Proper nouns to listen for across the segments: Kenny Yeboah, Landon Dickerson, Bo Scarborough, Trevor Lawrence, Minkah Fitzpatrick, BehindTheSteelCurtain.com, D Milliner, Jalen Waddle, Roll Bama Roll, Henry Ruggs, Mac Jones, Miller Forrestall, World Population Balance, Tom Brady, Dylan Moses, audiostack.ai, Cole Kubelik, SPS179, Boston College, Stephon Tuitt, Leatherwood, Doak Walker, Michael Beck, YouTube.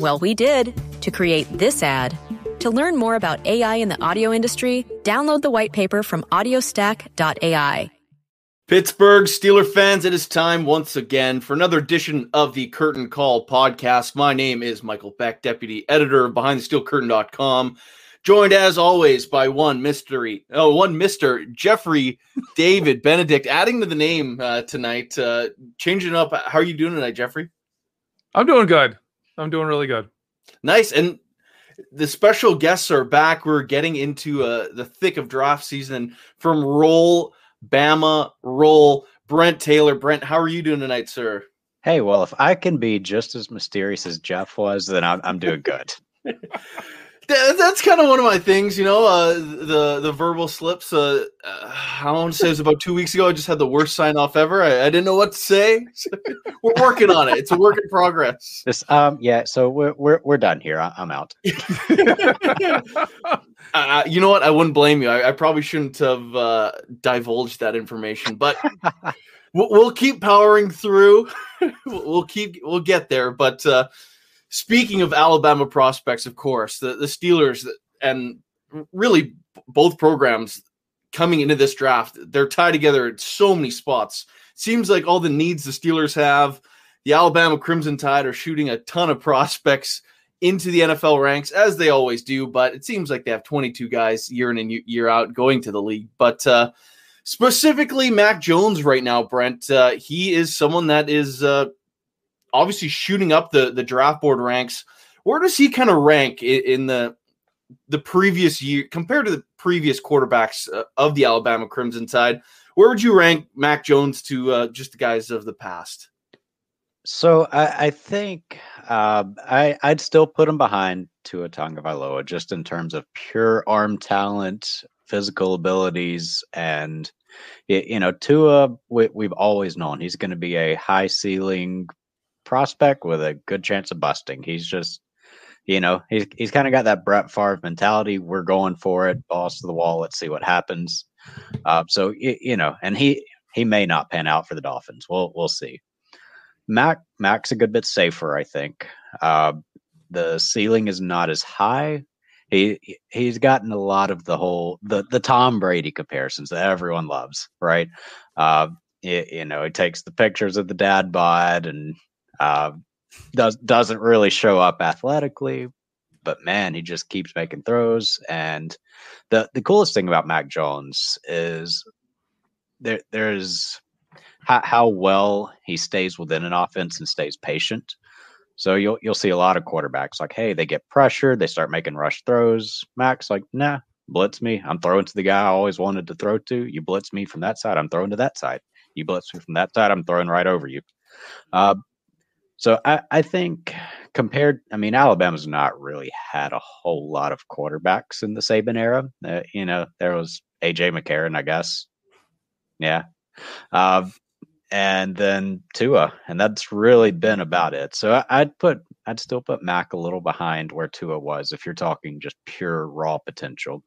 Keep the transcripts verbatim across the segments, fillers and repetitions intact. Well, we did, to create this ad. To learn more about A I in the audio industry, download the white paper from audio stack dot A I. Pittsburgh Steelers fans, it is time once again for another edition of the Curtain Call podcast. My name is Michael Beck, deputy editor of Behind The Steel Curtain dot com, joined as always by one mystery, oh, one Mister Jeffrey David Benedict, adding to the name uh, tonight, uh, changing up. How are you doing tonight, Jeffrey? I'm doing good. I'm doing really good. Nice. And the special guests are back. We're getting into uh, the thick of draft season. From Roll Bama Roll, Brent Taylor. Brent, how are you doing tonight, sir? Hey, well, if I can be just as mysterious as Jeff was, then I'm, I'm doing good. that, that's kind of one of my things, you know, uh, the, the verbal slips. Uh, uh, I want to say it was about two weeks ago. I just had the worst sign off ever. I, I didn't know what to say. We're working on it. It's a work in progress. This, um, yeah. So we're, we're, we're done here. I, I'm out. uh, you know what? I wouldn't blame you. I, I probably shouldn't have uh, divulged that information, but we'll, we'll keep powering through. we'll keep, we'll get there. But, uh, speaking of Alabama prospects, of course, the, the Steelers and really both programs coming into this draft, they're tied together in so many spots. Seems like all the needs the Steelers have, the Alabama Crimson Tide are shooting a ton of prospects into the N F L ranks, as they always do, but it seems like they have twenty-two guys year in and year out going to the league. But uh, specifically Mac Jones right now, Brent, uh, he is someone that is uh, – obviously shooting up the, the draft board ranks. Where does he kind of rank in, in the the previous year compared to the previous quarterbacks uh, of the Alabama Crimson Tide? Where would you rank Mac Jones to uh, just the guys of the past? So I, I think uh, I, I'd still put him behind Tua Tagovailoa just in terms of pure arm talent, physical abilities, and, you know, Tua, we, we've always known he's going to be a high ceiling prospect with a good chance of busting. He's just, you know, he's he's kind of got that Brett Favre mentality. We're going for it, balls to the wall. Let's see what happens. Uh, so you, you know, and he he may not pan out for the Dolphins. We'll we'll see. Mac Mac's a good bit safer, I think. Uh, the ceiling is not as high. He he's gotten a lot of the whole the the Tom Brady comparisons that everyone loves, right? Uh, it, you know, he takes the pictures of the dad bod and. Uh, does, doesn't really show up athletically, but man, he just keeps making throws. And the, the coolest thing about Mac Jones is there there's how, how well he stays within an offense and stays patient. So you'll you'll see a lot of quarterbacks like, hey, they get pressure, they start making rush throws. Mac's like, nah, blitz me, I'm throwing to the guy I always wanted to throw to. You blitz me from that side, I'm throwing to that side. You blitz me from that side, I'm throwing right over you. Uh, so I, I think compared, I mean, Alabama's not really had a whole lot of quarterbacks in the Saban era. Uh, you know, there was A J. McCarron, I guess. Yeah. Uh, and then Tua, and that's really been about it. So I, I'd put, I'd still put Mac a little behind where Tua was if you're talking just pure raw potential.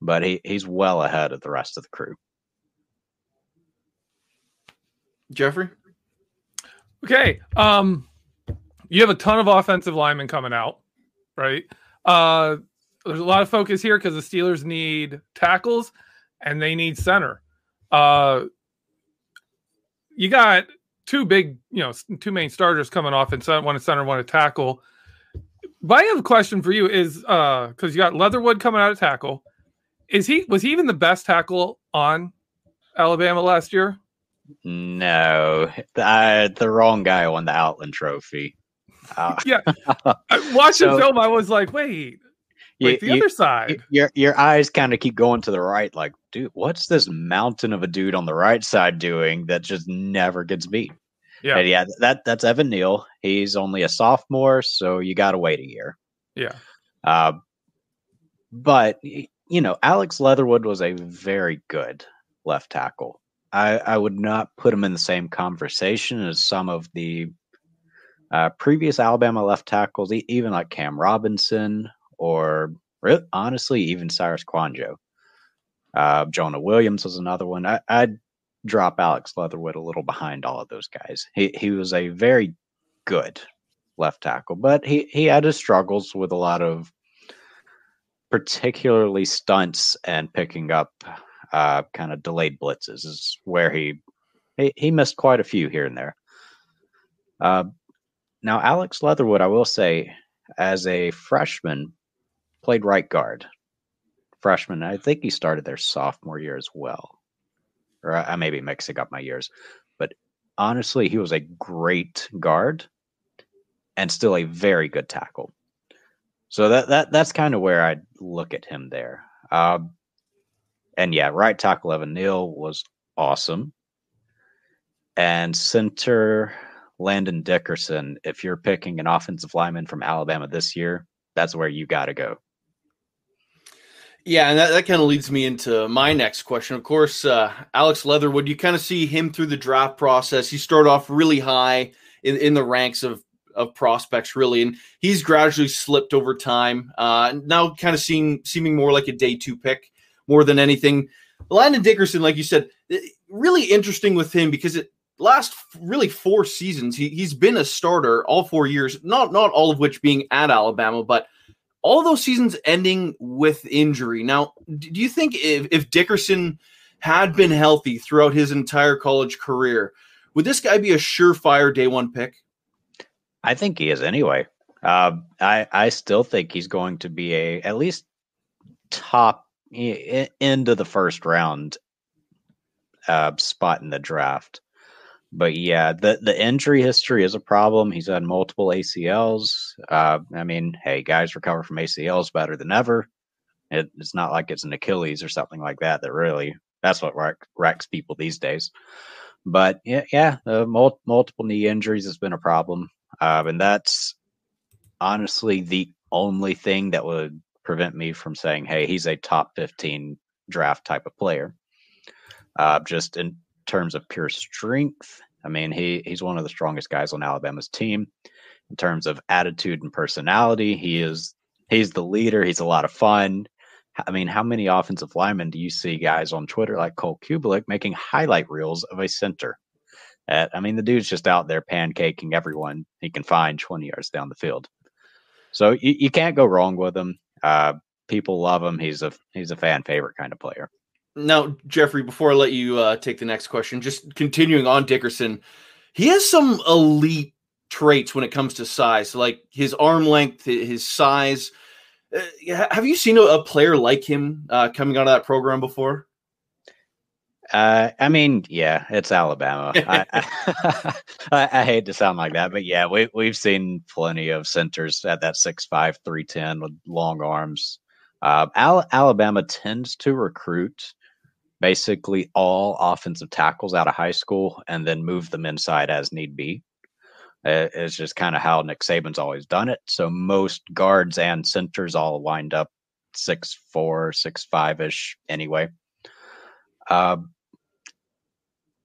But he, he's well ahead of the rest of the crew. Jeffrey? Okay. Um, you have a ton of offensive linemen coming out, right? Uh, there's a lot of focus here because the Steelers need tackles and they need center. Uh, you got two big, you know, two main starters coming off, and one at center, one at tackle. But I have a question for you is uh, because you got Leatherwood coming out of tackle. Is he, was he even the best tackle on Alabama last year? No, the, the wrong guy won the Outland Trophy. Uh, yeah, watching so, film, I was like, wait, you, like the you, other side. Your your eyes kind of keep going to the right, like, dude, what's this mountain of a dude on the right side doing that just never gets beat? Yeah, and yeah, that that's Evan Neal. He's only a sophomore, so you got to wait a year. Yeah, uh, but you know, Alex Leatherwood was a very good left tackle. I, I would not put him in the same conversation as some of the uh, previous Alabama left tackles, e- even like Cam Robinson or re- honestly, even Cyrus Kouandjio. Uh, Jonah Williams was another one. I, I'd drop Alex Leatherwood a little behind all of those guys. He he was a very good left tackle, but he, he had his struggles with a lot of particularly stunts and picking up Uh, kind of delayed blitzes is where he, he he missed quite a few here and there. Uh, now, Alex Leatherwood, I will say, as a freshman, played right guard. Freshman, I think he started their sophomore year as well. Or I, I may be mixing up my years. But honestly, he was a great guard and still a very good tackle. So that that that's kind of where I'd look at him there. Uh, And yeah, right tackle Evan Neal was awesome. And center Landon Dickerson, if you're picking an offensive lineman from Alabama this year, that's where you got to go. Yeah, and that, that kind of leads me into my next question. Of course, uh, Alex Leatherwood, you kind of see him through the draft process. He started off really high in, in the ranks of, of prospects, really, and he's gradually slipped over time, uh, now kind of seem, seeming more like a day two pick. More than anything, Landon Dickerson, like you said, really interesting with him because it last really four seasons. He, he's been a starter all four years, not not all of which being at Alabama, but all those seasons ending with injury. Now, do you think if, if Dickerson had been healthy throughout his entire college career, would this guy be a surefire day one pick? I think he is anyway. Uh, I, I still think he's going to be a at least top into the first round uh, spot in the draft. But yeah, the, the injury history is a problem. He's had multiple A C Ls. Uh, I mean, hey, guys recover from A C Ls better than ever. It, it's not like it's an Achilles or something like that. That really, that's what wreck, wrecks people these days. But yeah, yeah, uh, mul- multiple knee injuries has been a problem. Uh, and that's honestly the only thing that would prevent me from saying, hey, he's a top fifteen draft type of player. Uh, just in terms of pure strength, I mean, he he's one of the strongest guys on Alabama's team. In terms of attitude and personality, he is he's the leader. He's a lot of fun. I mean, how many offensive linemen do you see guys on Twitter like Cole Kubelik making highlight reels of a center? Uh, I mean, the dude's just out there pancaking everyone he can find twenty yards down the field. So you, you can't go wrong with him. Uh, people love him. He's a he's a fan favorite kind of player. Now, Jeffrey, before I let you uh, take the next question, just continuing on Dickerson, he has some elite traits when it comes to size, like his arm length, his size. Uh, have you seen a, a player like him uh, coming out of that program before? Uh, I mean, yeah, it's Alabama. I, I, I, I hate to sound like that, but yeah, we, we've seen plenty of centers at that six five, three ten with long arms. Uh, Al- Alabama tends to recruit basically all offensive tackles out of high school and then move them inside as need be. It's just kind of how Nick Saban's always done it. So most guards and centers all lined up six four, six five-ish anyway. Uh,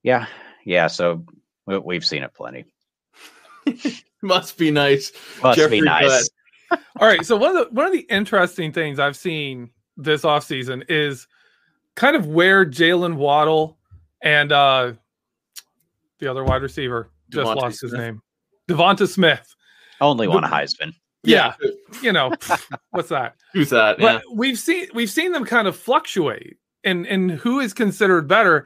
yeah, yeah, so we've seen it plenty. Must be nice. Must Jeffrey be nice. All right, so one of, the, one of the interesting things I've seen this offseason is kind of where Jalen Waddle and uh, the other wide receiver just DeVonta lost Smith. his name. DeVonta Smith. Only won a Heisman. Yeah. You know, what's that? Who's that? But yeah. we've seen we've seen them kind of fluctuate in, in who is considered better.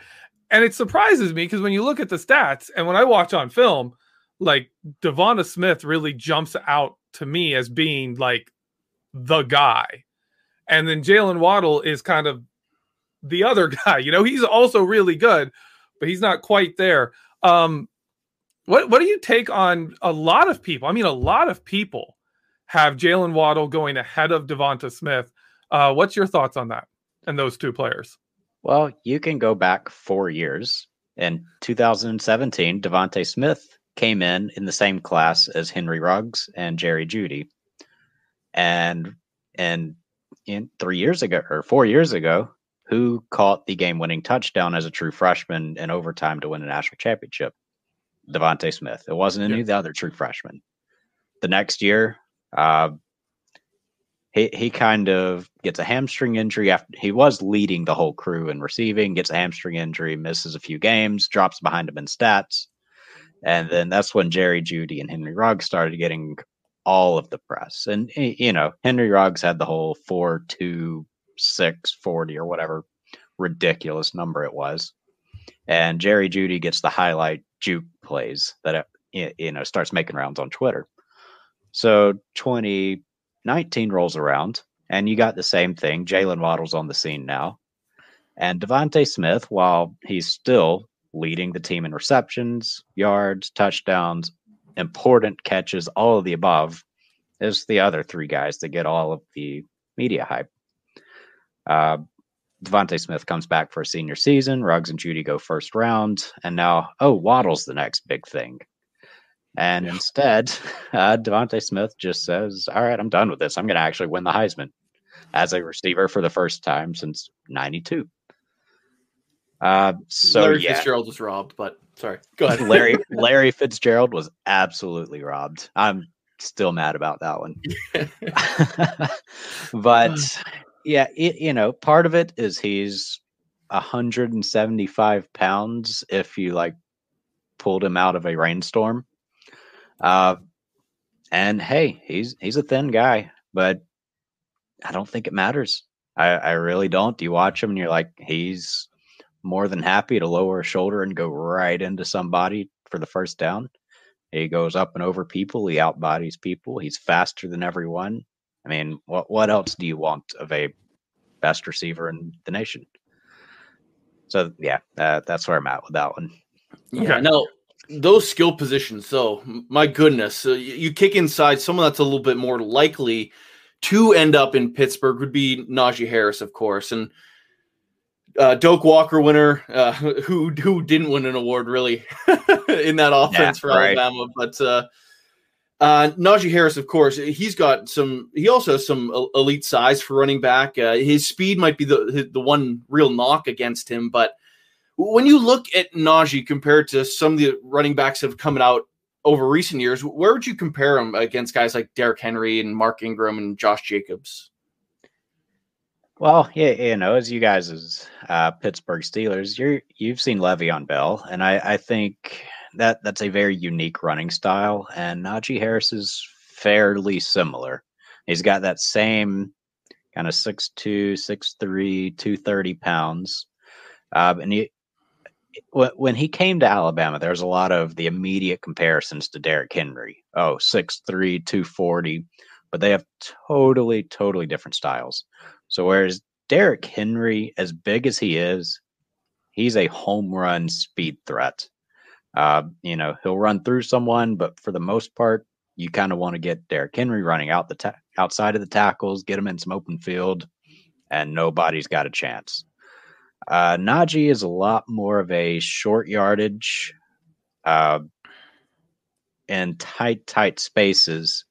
And it surprises me because when you look at the stats and when I watch on film, like DeVonta Smith really jumps out to me as being like the guy. And then Jalen Waddle is kind of the other guy. You know, he's also really good, but he's not quite there. Um, what what do you take on a lot of people? I mean, a lot of people have Jalen Waddle going ahead of DeVonta Smith. Uh, what's your thoughts on that and those two players? Well, you can go back four years. In two thousand seventeen, DeVonta Smith came in in the same class as Henry Ruggs and Jerry Jeudy. And, and in three years ago or four years ago, who caught the game-winning touchdown as a true freshman in overtime to win a national championship? DeVonta Smith. It wasn't any yeah. of the other true freshmen. The next year, uh, he he kind of gets a hamstring injury after he was leading the whole crew in receiving, gets a hamstring injury, misses a few games, drops behind him in stats. And then that's when Jerry Jeudy and Henry Ruggs started getting all of the press. And, you know, Henry Ruggs had the whole four two six forty or whatever ridiculous number it was. And Jerry Jeudy gets the highlight juke plays that, it, you know, starts making rounds on Twitter. So twenty nineteen rolls around and you got the same thing. Jalen Waddle's on the scene now. And DeVonta Smith, while he's still leading the team in receptions, yards, touchdowns, important catches, all of the above, is the other three guys that get all of the media hype. Uh, DeVonta Smith comes back for a senior season. Ruggs and Jeudy go first round. And now, oh, Waddle's the next big thing. And yeah. instead, uh, DeVonta Smith just says, all right, I'm done with this. I'm going to actually win the Heisman as a receiver for the first time since ninety-two. Uh, so Larry yeah. Fitzgerald was robbed, but sorry. Go ahead. Larry, Larry Fitzgerald was absolutely robbed. I'm still mad about that one. But yeah, it, you know, part of it is he's one hundred seventy-five pounds if you like pulled him out of a rainstorm. Uh, and hey, he's he's a thin guy, but I don't think it matters. I, I really don't. You watch him and you're like, he's more than happy to lower a shoulder and go right into somebody for the first down. He goes up and over people. He outbodies people. He's faster than everyone. I mean, what what else do you want of a best receiver in the nation? So, yeah, uh, that's where I'm at with that one. Yeah, okay. No, those skill positions, though, my goodness. So you, you kick inside someone that's a little bit more likely to end up in Pittsburgh would be Najee Harris, of course, and uh, Doak Walker winner, uh, who who didn't win an award, really, in that offense yeah, for right. Alabama, but uh, – Uh, Najee Harris, of course, he's got some. He also has some elite size for running back. Uh, his speed might be the the one real knock against him. But when you look at Najee compared to some of the running backs that have come out over recent years, where would you compare him against guys like Derrick Henry and Mark Ingram and Josh Jacobs? Well, yeah, you know, as you guys as uh, Pittsburgh Steelers, you're you've seen Le'Veon Bell, and I, I think. That that's a very unique running style, and Najee Harris is fairly similar. He's got that same kind of six two, six three, two thirty pounds. Um, and he, when he came to Alabama, there was a lot of the immediate comparisons to Derrick Henry. Oh, six three, two forty, but they have totally, totally different styles. So whereas Derrick Henry, as big as he is, he's a home run speed threat. Uh, you know, he'll run through someone, but for the most part, you kind of want to get Derrick Henry running out the ta- outside of the tackles, get him in some open field, and nobody's got a chance. Uh, Najee is a lot more of a short yardage uh, and tight, tight spaces.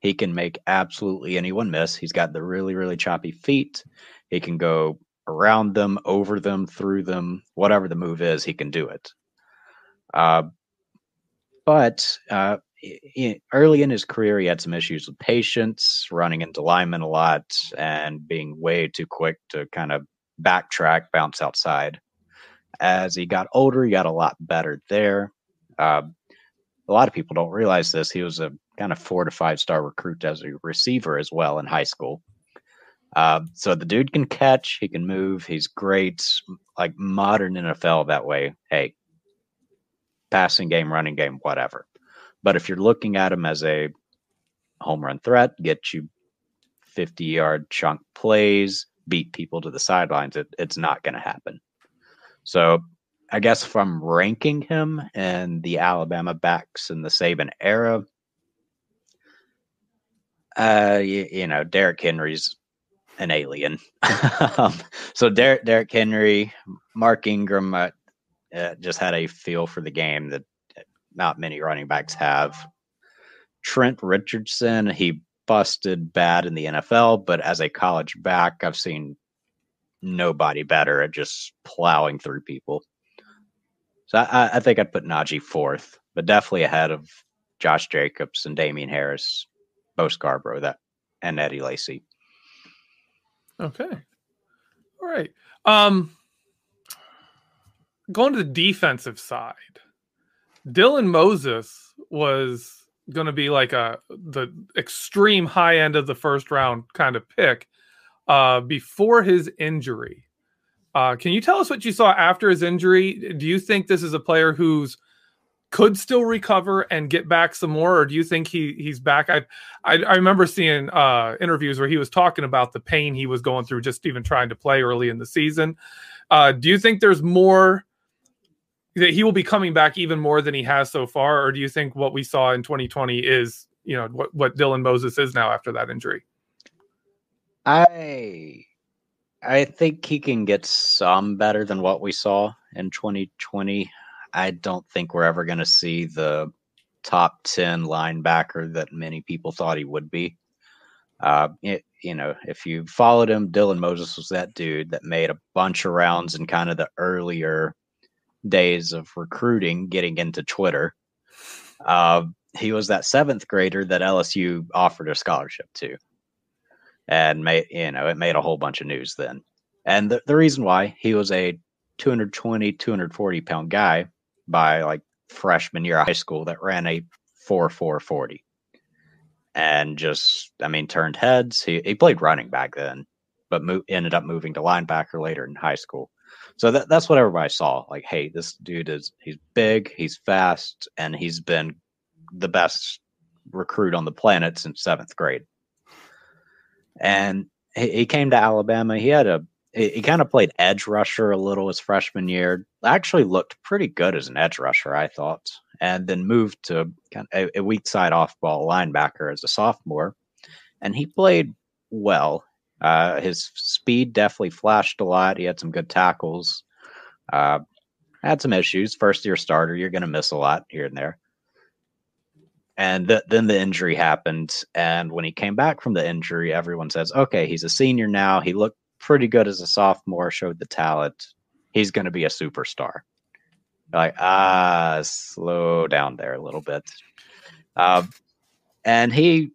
He can make absolutely anyone miss. He's got the really, really choppy feet. He can go around them, over them, through them, whatever the move is, he can do it. Uh, but uh, he, early in his career, he had some issues with patience, running into linemen a lot, and being way too quick to kind of backtrack, bounce outside. As he got older, he got a lot better there. Uh, a lot of people don't realize this. He was a kind of four to five star recruit as a receiver as well in high school. Uh, so the dude can catch, he can move, he's great, like modern N F L that way. Hey, passing game, running game, whatever. But if you're looking at him as a home run threat, get you fifty-yard chunk plays, beat people to the sidelines, it, it's not going to happen. So I guess if I'm ranking him and the Alabama backs in the Saban era, uh, you, you know, Derrick Henry's an alien. um, so Derrick, Derrick Henry, Mark Ingram uh, uh, just had a feel for the game that not many running backs have. Trent Richardson, he busted bad in the N F L, but as a college back, I've seen nobody better at just plowing through people. So I, I think I'd put Najee fourth, but definitely ahead of Josh Jacobs and Damian Harris, Bo Scarborough, that, and Eddie Lacy. Okay. All right. Um, going to the defensive side, Dylan Moses was going to be like a the extreme high end of the first round kind of pick uh, before his injury. Uh, can you tell us what you saw after his injury? Do you think this is a player who's could still recover and get back some more, or do you think he he's back? I I, I remember seeing uh, interviews where he was talking about the pain he was going through just even trying to play early in the season. Uh, do you think there's more that he will be coming back even more than he has so far, or do you think what we saw in twenty twenty is, you know, what, what Dylan Moses is now after that injury? I I think he can get some better than what we saw in twenty twenty. I don't think we're ever going to see the top ten linebacker that many people thought he would be. Uh, it, you know, if you followed him, Dylan Moses was that dude that made a bunch of rounds in kind of the earlier days of recruiting, getting into Twitter. Uh, he was that seventh grader that L S U offered a scholarship to. And, made, you know, it made a whole bunch of news then. And the, the reason why, he was a two twenty, two forty pound guy by like freshman year of high school that ran a four four forty and just, I mean, turned heads. He he played running back then, but mo- ended up moving to linebacker later in high school. So that, that's what everybody saw. Like, hey, this dude is, he's big, he's fast, and he's been the best recruit on the planet since seventh grade. And he, he came to Alabama. He had a, He kind of played edge rusher a little his freshman year. Actually looked pretty good as an edge rusher, I thought, and then moved to kind of a weak side off-ball linebacker as a sophomore. And he played well. Uh, his speed definitely flashed a lot. He had some good tackles. Uh, had some issues. First-year starter, you're going to miss a lot here and there. And th- then the injury happened. And when he came back from the injury, everyone says, okay, he's a senior now. He looked pretty good as a sophomore, showed the talent. He's going to be a superstar. Like, ah, slow down there a little bit. Uh, and he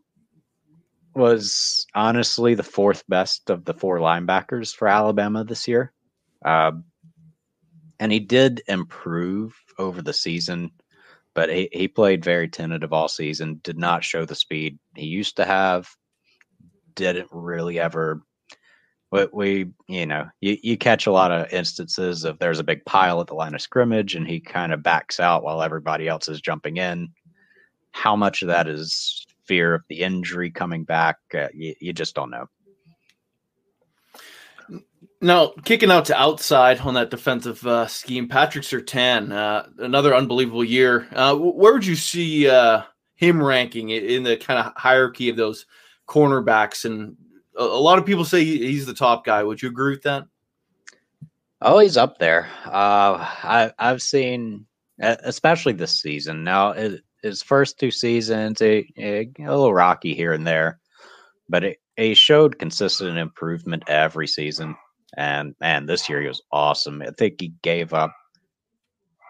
was honestly the fourth best of the four linebackers for Alabama this year. Uh, and he did improve over the season, but he, he played very tentative all season, did not show the speed he used to have, didn't really ever... But we, you know, you, you catch a lot of instances of there's a big pile at the line of scrimmage and he kind of backs out while everybody else is jumping in. How much of that is fear of the injury coming back? Uh, you, you just don't know. Now, kicking out to outside on that defensive uh, scheme, Patrick Surtain, uh, another unbelievable year. Uh, where would you see uh, him ranking in the kind of hierarchy of those cornerbacks and a lot of people say he's the top guy. Would you agree with that? Oh, he's up there. Uh, I, I've seen, especially this season. Now, it, his first two seasons, it, it, a little rocky here and there, but it, it showed consistent improvement every season. And, man, this year he was awesome. I think he gave up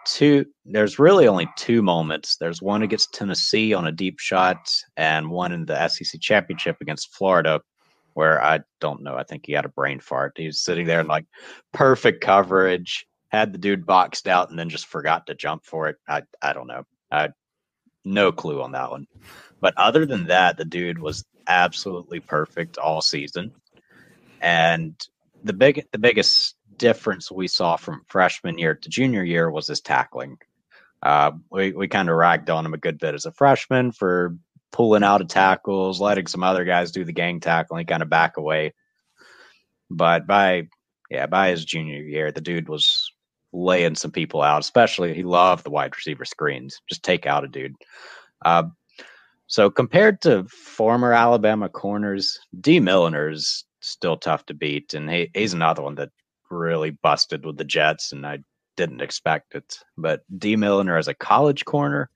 two. There's really only two moments. There's one against Tennessee on a deep shot and one in the S E C championship against Florida, where I don't know. I think he had a brain fart. He was sitting there in like perfect coverage, had the dude boxed out, and then just forgot to jump for it. I, I don't know. I no clue on that one. But other than that, the dude was absolutely perfect all season. And the big the biggest difference we saw from freshman year to junior year was his tackling. Uh, we we kind of ragged on him a good bit as a freshman for pulling out of tackles, letting some other guys do the gang tackle, and he kind of back away. But by yeah, by his junior year, the dude was laying some people out, especially he loved the wide receiver screens. Just take out a dude. Uh, so compared to former Alabama corners, D. Milliner's still tough to beat, and he, he's another one that really busted with the Jets, and I didn't expect it. But D. Milliner as a college corner,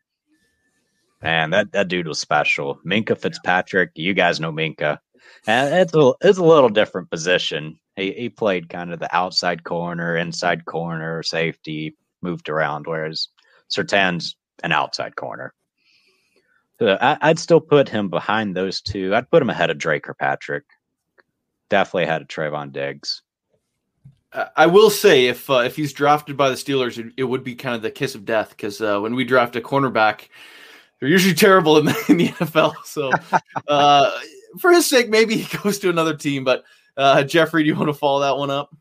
man, that, that dude was special. Minkah Fitzpatrick, you guys know Minkah. And it's a, it's a little different position. He he played kind of the outside corner, inside corner, safety, moved around, whereas Surtain's an outside corner. So I, I'd still put him behind those two. I'd put him ahead of Drake or Patrick. Definitely ahead of Trayvon Diggs. I will say if uh, if he's drafted by the Steelers, it, it would be kind of the kiss of death, because uh, when we draft a cornerback, they're usually terrible in the, in the N F L. So uh, for his sake, maybe he goes to another team. But uh, Jeffrey, do you want to follow that one up?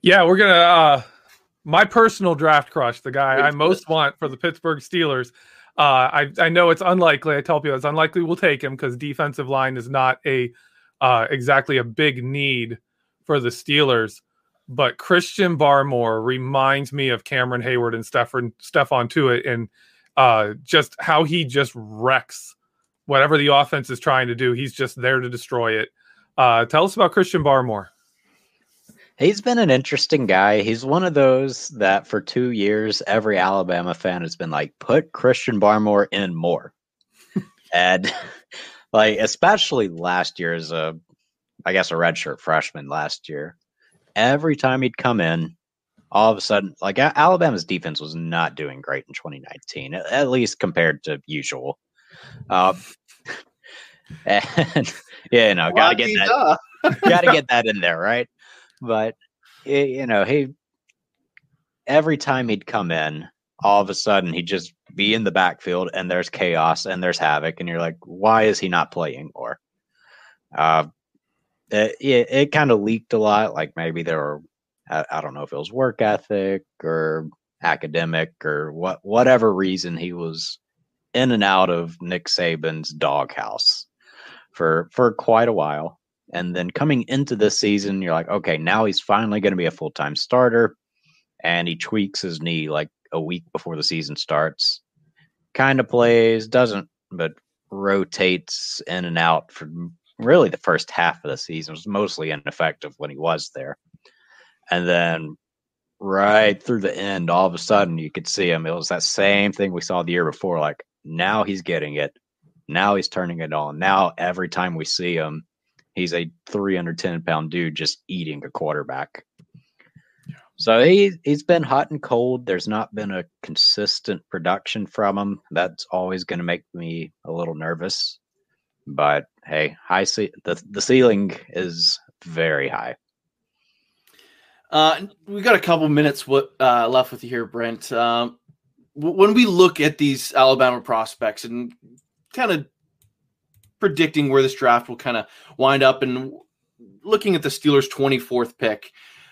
Yeah, we're going to uh, – my personal draft crush, the guy I most want for the Pittsburgh Steelers. Uh, I, I know it's unlikely. I tell people it's unlikely we'll take him because defensive line is not a uh, exactly a big need for the Steelers. But Christian Barmore reminds me of Cameron Hayward and Stephon Tuitt, and uh, just how he just wrecks whatever the offense is trying to do. He's just there to destroy it. Uh, tell us about Christian Barmore. He's been an interesting guy. He's one of those that for two years, every Alabama fan has been like, put Christian Barmore in more. And like, especially last year as a, I guess, a redshirt freshman last year. Every time he'd come in, all of a sudden, like Alabama's defense was not doing great in twenty nineteen, at least compared to usual. Uh, and yeah, you know, gotta get that, gotta get that in there, right? But it, you know, he every time he'd come in, all of a sudden he'd just be in the backfield, and there's chaos and there's havoc, and you're like, why is he not playing more? Uh, It, it, it kind of leaked a lot. Like maybe there were, I, I don't know if it was work ethic or academic or what, whatever reason he was in and out of Nick Saban's doghouse for, for quite a while. And then coming into this season, you're like, okay, now he's finally going to be a full-time starter. And he tweaks his knee like a week before the season starts. Kind of plays, doesn't, but rotates in and out for really the first half of the season. Was mostly ineffective when he was there. And then right through the end, all of a sudden you could see him. It was that same thing we saw the year before. Like now he's getting it. Now he's turning it on. Now every time we see him, he's a three hundred ten pound dude just eating a quarterback. Yeah. So he, he's been hot and cold. There's not been a consistent production from him. That's always going to make me a little nervous. But hey, high ce- the the ceiling is very high. Uh, we got a couple minutes what uh, left with you here, Brent. Um, w- when we look at these Alabama prospects and kind of predicting where this draft will kind of wind up, and looking at the Steelers' twenty-fourth pick,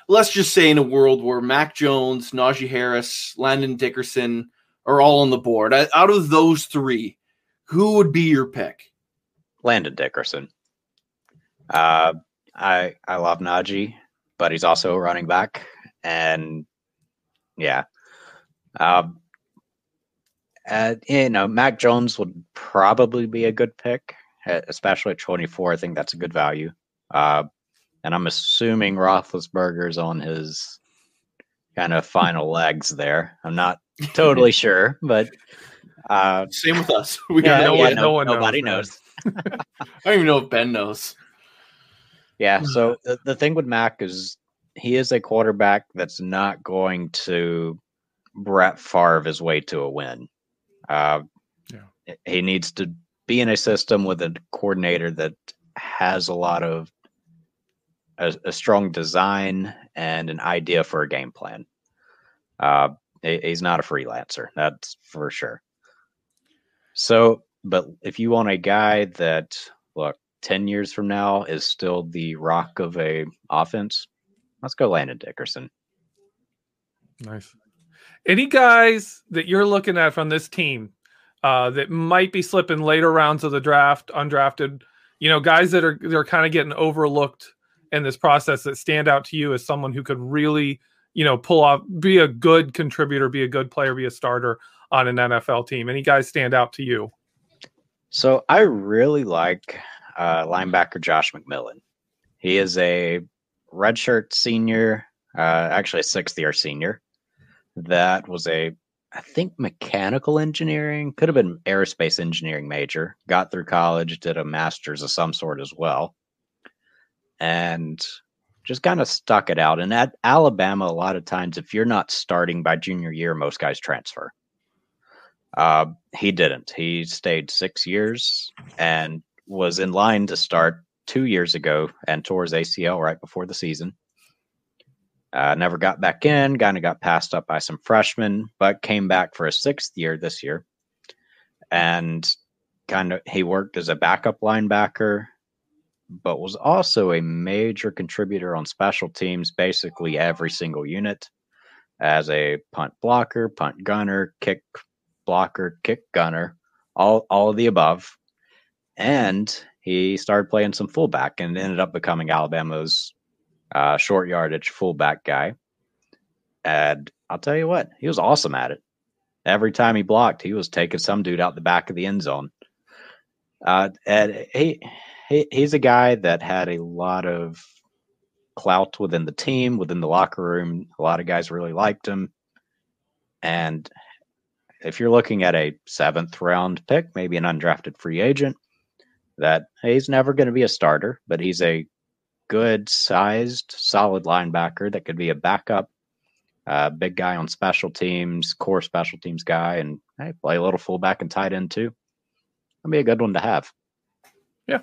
let's just say in a world where Mac Jones, Najee Harris, Landon Dickerson are all on the board, I, out of those three, who would be your pick? Landon Dickerson. Uh, I I love Najee, but he's also a running back, and yeah, um, uh, you know, Mac Jones would probably be a good pick, especially at twenty-four. I think that's a good value. Uh, and I'm assuming Roethlisberger's on his kind of final legs there. I'm not totally sure, but uh, same with us. We yeah, no, yeah, one, no, no one, nobody knows. knows. I don't even know if Ben knows. Yeah. So the, the thing with Mac is he is a quarterback that's not going to Brett Favre his way to a win. Uh, yeah. He needs to be in a system with a coordinator that has a lot of a, a strong design and an idea for a game plan. Uh, he, he's not a freelancer, that's for sure. So, but if you want a guy that, look, ten years from now is still the rock of a offense, let's go Landon Dickerson. Nice. Any guys that you're looking at from this team uh, that might be slipping later rounds of the draft, undrafted, you know, guys that are they're kind of getting overlooked in this process that stand out to you as someone who could really, you know, pull off, be a good contributor, be a good player, be a starter on an N F L team? Any guys stand out to you? So I really like uh, linebacker Josh McMillan. He is a redshirt senior, uh, actually a sixth year senior. That was a, I think, mechanical engineering, could have been aerospace engineering major, got through college, did a master's of some sort as well, and just kind of stuck it out. And at Alabama, a lot of times, if you're not starting by junior year, most guys transfer. Uh, he didn't. He stayed six years and was in line to start two years ago and tore his A C L right before the season. Uh, never got back in, kind of got passed up by some freshmen, but came back for a sixth year this year. And kind of he worked as a backup linebacker, but was also a major contributor on special teams, basically every single unit, as a punt blocker, punt gunner, kick blocker, kick gunner, all, all of the above. And he started playing some fullback and ended up becoming Alabama's Uh, short yardage fullback guy. And I'll tell you what, he was awesome at it. Every time he blocked, he was taking some dude out the back of the end zone. Uh, and he, he he's a guy that had a lot of clout within the team, within the locker room. A lot of guys really liked him. And if you're looking at a seventh round pick, maybe an undrafted free agent, that he's never going to be a starter, but he's a good sized, solid linebacker that could be a backup, uh, big guy on special teams, core special teams guy, and hey, play a little fullback and tight end too. That'd be a good one to have. Yeah.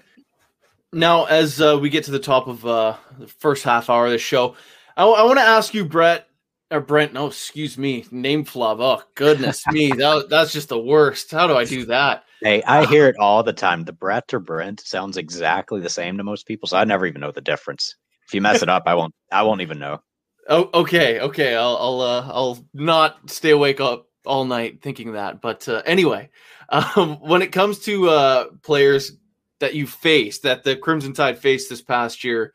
Now, as uh, we get to the top of uh, the first half hour of the show, I, w- I want to ask you, Brett or Brent. No, excuse me, name flub. Oh goodness me, that, that's just the worst. How do I do that? Hey, I hear it all the time. The Brett or Brent sounds exactly the same to most people, so I never even know the difference. If you mess it up, I won't. I won't even know. Oh, okay, okay. I'll, I'll, uh, I'll not stay awake up all night thinking that. But uh, anyway, um, when it comes to uh, players that you faced, that the Crimson Tide faced this past year,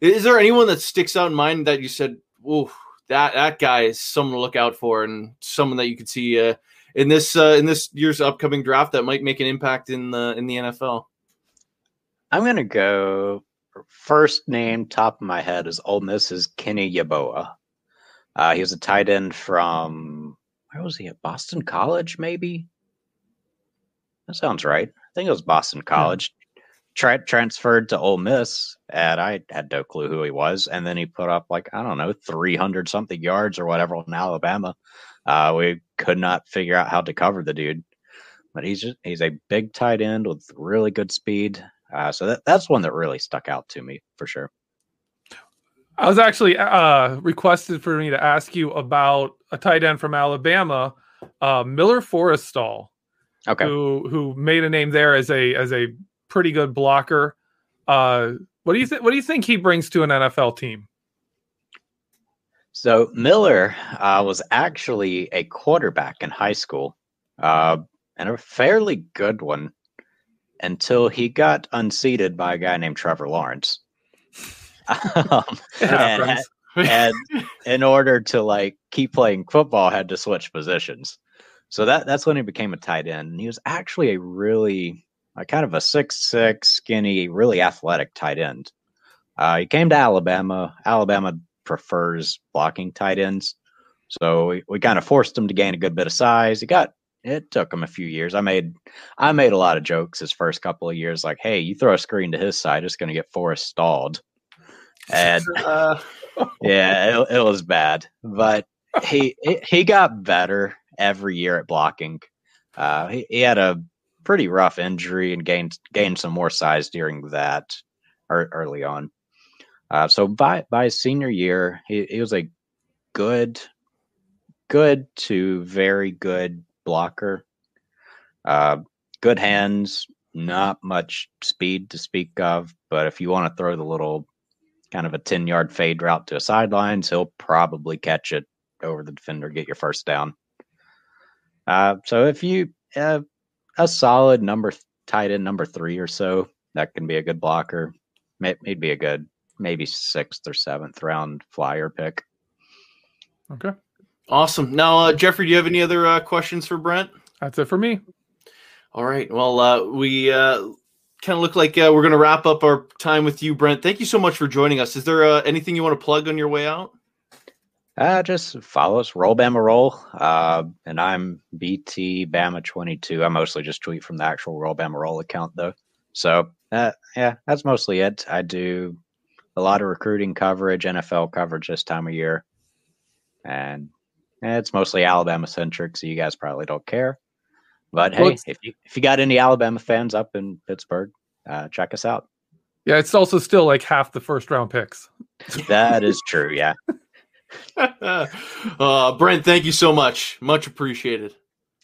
is there anyone that sticks out in mind that you said, "Ooh, that that guy is someone to look out for," and someone that you could see Uh, in this uh, in this year's upcoming draft that might make an impact in the in the N F L? I'm gonna go first name top of my head is Ole Miss's Kenny Yeboah. Uh, he was a tight end from where was he at? Boston College, maybe. That sounds right. I think it was Boston College. Yeah. Tra- transferred to Ole Miss, and I had no clue who he was. And then he put up like I don't know three hundred something yards or whatever in Alabama. Uh, we could not figure out how to cover the dude, but he's just, he's a big tight end with really good speed. Uh, so that, that's one that really stuck out to me for sure. I was actually uh, requested for me to ask you about a tight end from Alabama, uh, Miller Forrestall, okay, who who made a name there as a as a pretty good blocker. Uh, what do you think? What do you think he brings to an N F L team? So Miller uh, was actually a quarterback in high school uh, and a fairly good one until he got unseated by a guy named Trevor Lawrence. Um, yeah, and, and in order to like keep playing football, had to switch positions. So that that's when he became a tight end. And he was actually a really, like, kind of a six six, skinny, really athletic tight end. Uh, he came to Alabama. Alabama prefers blocking tight ends. So we, we kind of forced him to gain a good bit of size. He got, it took him a few years. I made, I made a lot of jokes his first couple of years, like, hey, you throw a screen to his side, it's going to get Forrest stalled. And uh, yeah, it, it was bad, but he, he got better every year at blocking. Uh, he, he had a pretty rough injury and gained, gained some more size during that or early on. Uh, so by, by his senior year, he, he was a good, good to very good blocker. Uh, good hands, not much speed to speak of, but if you want to throw the little kind of a ten-yard fade route to a sidelines, he'll probably catch it over the defender, get your first down. Uh, so if you have a solid number th- tight end, number three or so, that can be a good blocker. May- it'd be a good maybe sixth or seventh round flyer pick. Okay. Awesome. Now, uh, Jeffrey, do you have any other uh, questions for Brent? That's it for me. All right. Well, uh, we uh, kind of look like uh, we're going to wrap up our time with you, Brent. Thank you so much for joining us. Is there uh, anything you want to plug on your way out? Uh, just follow us, Roll Bama Roll, uh, and I'm B T Bama twenty-two. I mostly just tweet from the actual Roll Bama Roll account, though. So, uh, yeah, that's mostly it. I do a lot of recruiting coverage, N F L coverage this time of year, and it's mostly Alabama-centric, so you guys probably don't care. But, hey, well, if you if you got any Alabama fans up in Pittsburgh, uh, check us out. Yeah, it's also still like half the first-round picks. That is true, yeah. uh, Brent, thank you so much. Much appreciated.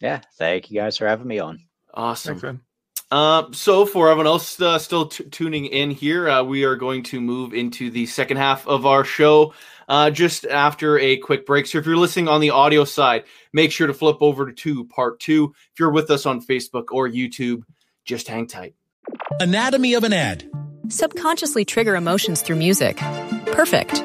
Yeah, thank you guys for having me on. Awesome. Thanks, man. Uh, so for everyone else uh, still t- tuning in here, uh, we are going to move into the second half of our show uh, just after a quick break. So if you're listening on the audio side, make sure to flip over to part two. If you're with us on Facebook or YouTube, just hang tight. Anatomy of an ad. Subconsciously trigger emotions through music. Perfect.